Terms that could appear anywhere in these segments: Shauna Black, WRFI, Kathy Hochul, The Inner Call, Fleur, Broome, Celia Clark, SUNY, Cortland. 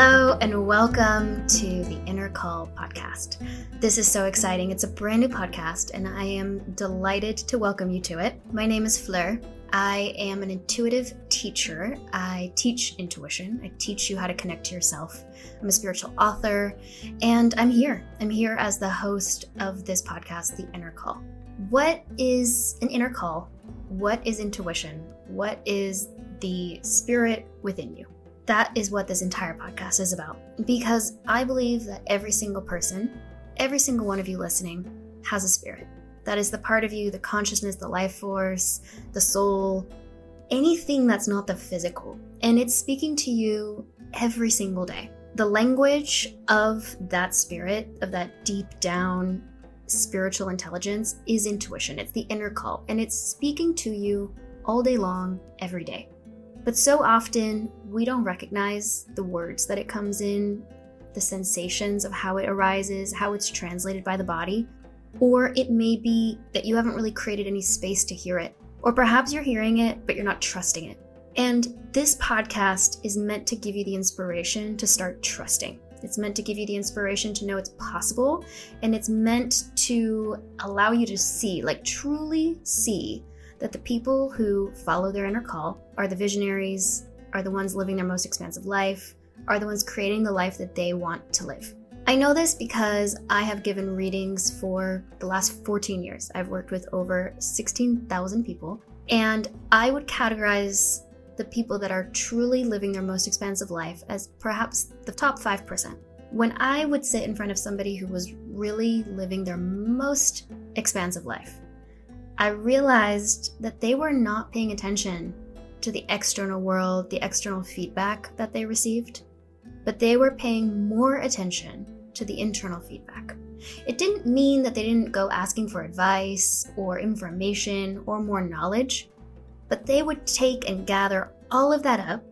Hello and welcome to the Inner Call podcast. This is so exciting. It's a brand new podcast and I am delighted to welcome you to it. My name is Fleur. I am an intuitive teacher. I teach intuition. I teach you how to connect to yourself. I'm a spiritual author and I'm here as the host of this podcast, The Inner Call. What is an inner call? What is intuition? What is the spirit within you? That is what this entire podcast is about, because I believe that every single person, every single one of you listening, has a spirit. That is the part of you, the consciousness, the life force, the soul, anything that's not the physical. And it's speaking to you every single day. The language of that spirit, of that deep down spiritual intelligence, is intuition. It's the inner call, and it's speaking to you all day long, every day. But so often we don't recognize the words that it comes in, the sensations of how it arises, how it's translated by the body, or it may be that you haven't really created any space to hear it, or perhaps you're hearing it, but you're not trusting it. And this podcast is meant to give you the inspiration to start trusting. It's meant to give you the inspiration to know it's possible, and it's meant to allow you to see, like truly see, that the people who follow their inner call are the visionaries, are the ones living their most expansive life, are the ones creating the life that they want to live. I know this because I have given readings for the last 14 years. I've worked with over 16,000 people, and I would categorize the people that are truly living their most expansive life as perhaps the top 5%. When I would sit in front of somebody who was really living their most expansive life, I realized that they were not paying attention to the external world, the external feedback that they received, but they were paying more attention to the internal feedback. It didn't mean that they didn't go asking for advice or information or more knowledge, but they would take and gather all of that up,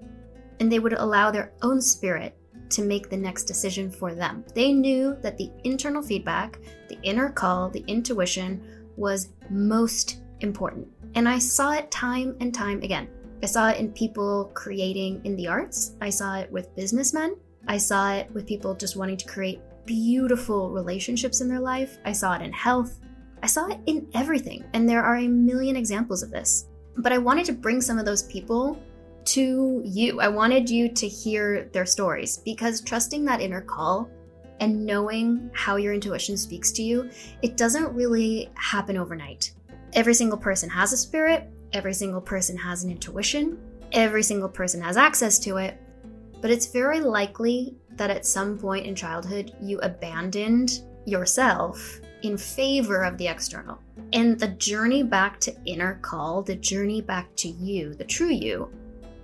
and they would allow their own spirit to make the next decision for them. They knew that the internal feedback, the inner call, the intuition, was most important. And I saw it time and time again. I saw it in people creating in the arts. I saw it with businessmen. I saw it with people just wanting to create beautiful relationships in their life. I saw it in health. I saw it in everything. And there are a million examples of this. But I wanted to bring some of those people to you. I wanted you to hear their stories, because trusting that inner call and knowing how your intuition speaks to you, it doesn't really happen overnight. Every single person has a spirit, every single person has an intuition, every single person has access to it, but it's very likely that at some point in childhood, you abandoned yourself in favor of the external. And the journey back to inner call, the journey back to you, the true you,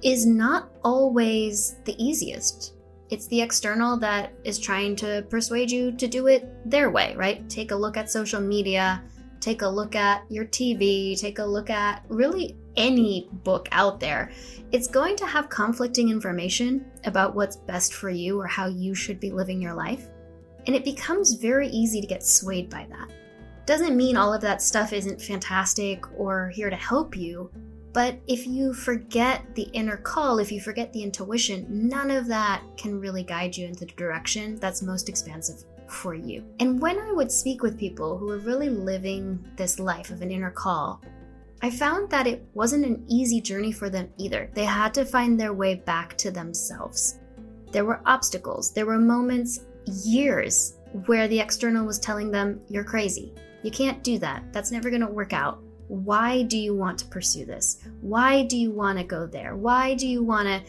is not always the easiest. It's the external that is trying to persuade you to do it their way, right? Take a look at social media, take a look at your TV, take a look at really any book out there. It's going to have conflicting information about what's best for you or how you should be living your life. And it becomes very easy to get swayed by that. Doesn't mean all of that stuff isn't fantastic or here to help you, but if you forget the inner call, if you forget the intuition, none of that can really guide you into the direction that's most expansive for you. And when I would speak with people who were really living this life of an inner call, I found that it wasn't an easy journey for them either. They had to find their way back to themselves. There were obstacles. There were moments, years, where the external was telling them, "You're crazy. You can't do that. That's never going to work out. Why do you want to pursue this? Why do you want to go there? Why do you want to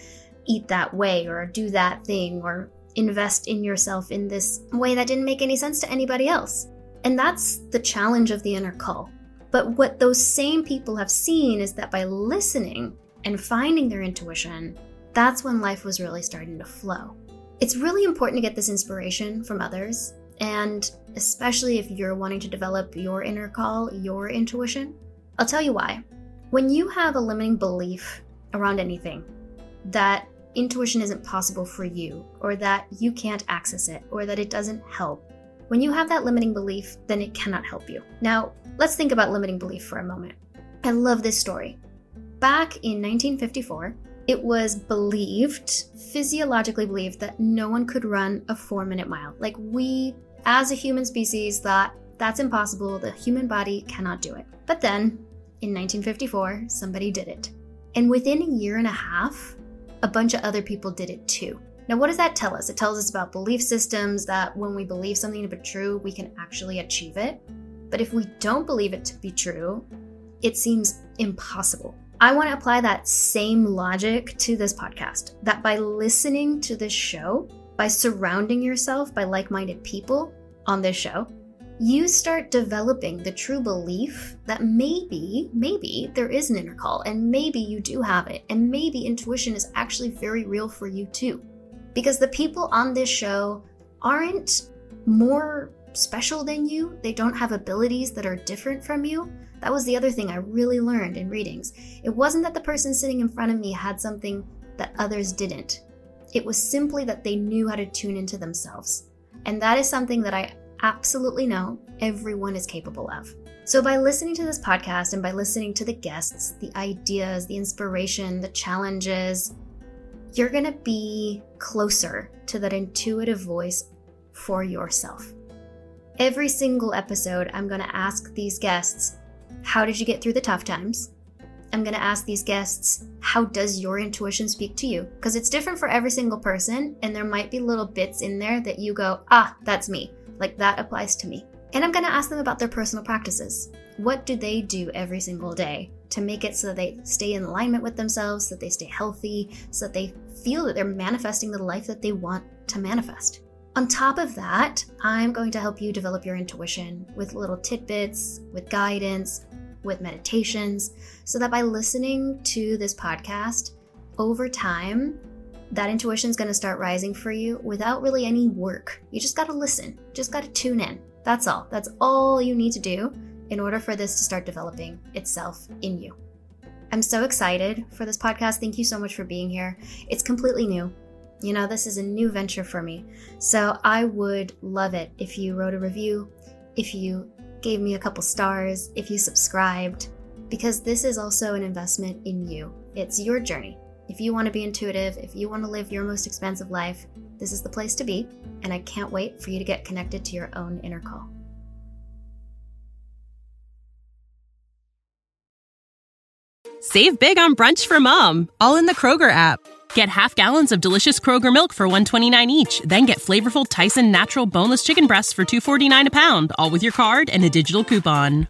eat that way or do that thing or invest in yourself in this way that didn't make any sense to anybody else?" And that's the challenge of the inner call. But what those same people have seen is that by listening and finding their intuition, that's when life was really starting to flow. It's really important to get this inspiration from others, and especially if you're wanting to develop your inner call, your intuition. I'll tell you why. When you have a limiting belief around anything, that intuition isn't possible for you, or that you can't access it, or that it doesn't help, when you have that limiting belief, then it cannot help you. Now, let's think about limiting belief for a moment. I love this story. Back in 1954, It was believed, physiologically believed, that no one could run a 4-minute mile. Like, we, as a human species, thought that's impossible. The human body cannot do it. But then, in 1954, somebody did it. And within a year and a half, a bunch of other people did it too. Now, what does that tell us? It tells us about belief systems, that when we believe something to be true, we can actually achieve it. But if we don't believe it to be true, it seems impossible. I want to apply that same logic to this podcast, that by listening to this show, by surrounding yourself by like-minded people on this show, you start developing the true belief that maybe there is an inner call, and maybe you do have it, and maybe intuition is actually very real for you too. Because the people on this show aren't more special than you. They don't have abilities that are different from you. That was the other thing I really learned in readings. It wasn't that the person sitting in front of me had something that others didn't. It was simply that they knew how to tune into themselves. And that is something that I absolutely know everyone is capable of. So by listening to this podcast and by listening to the guests, the ideas, the inspiration, the challenges, you're going to be closer to that intuitive voice for yourself. Every single episode, I'm going to ask these guests, how did you get through the tough times? I'm going to ask these guests, how does your intuition speak to you? Because it's different for every single person, and there might be little bits in there that you go, that's me. Like, that applies to me. And I'm going to ask them about their personal practices. What do they do every single day to make it so that they stay in alignment with themselves, so that they stay healthy, so that they feel that they're manifesting the life that they want to manifest? On top of that, I'm going to help you develop your intuition with little tidbits, with guidance, with meditations, so that by listening to this podcast, over time, that intuition is going to start rising for you without really any work. You just got to listen, just got to tune in. That's all. That's all you need to do in order for this to start developing itself in you. I'm so excited for this podcast. Thank you so much for being here. It's completely new. You know, this is a new venture for me. So I would love it if you wrote a review, if you gave me a couple stars, if you subscribed, because this is also an investment in you. It's your journey. If you want to be intuitive, if you want to live your most expansive life, this is the place to be. And I can't wait for you to get connected to your own inner call. Save big on brunch for mom, all in the Kroger app. Get half gallons of delicious Kroger milk for $1.29 each. Then get flavorful Tyson Natural Boneless Chicken Breasts for $2.49 a pound, all with your card and a digital coupon.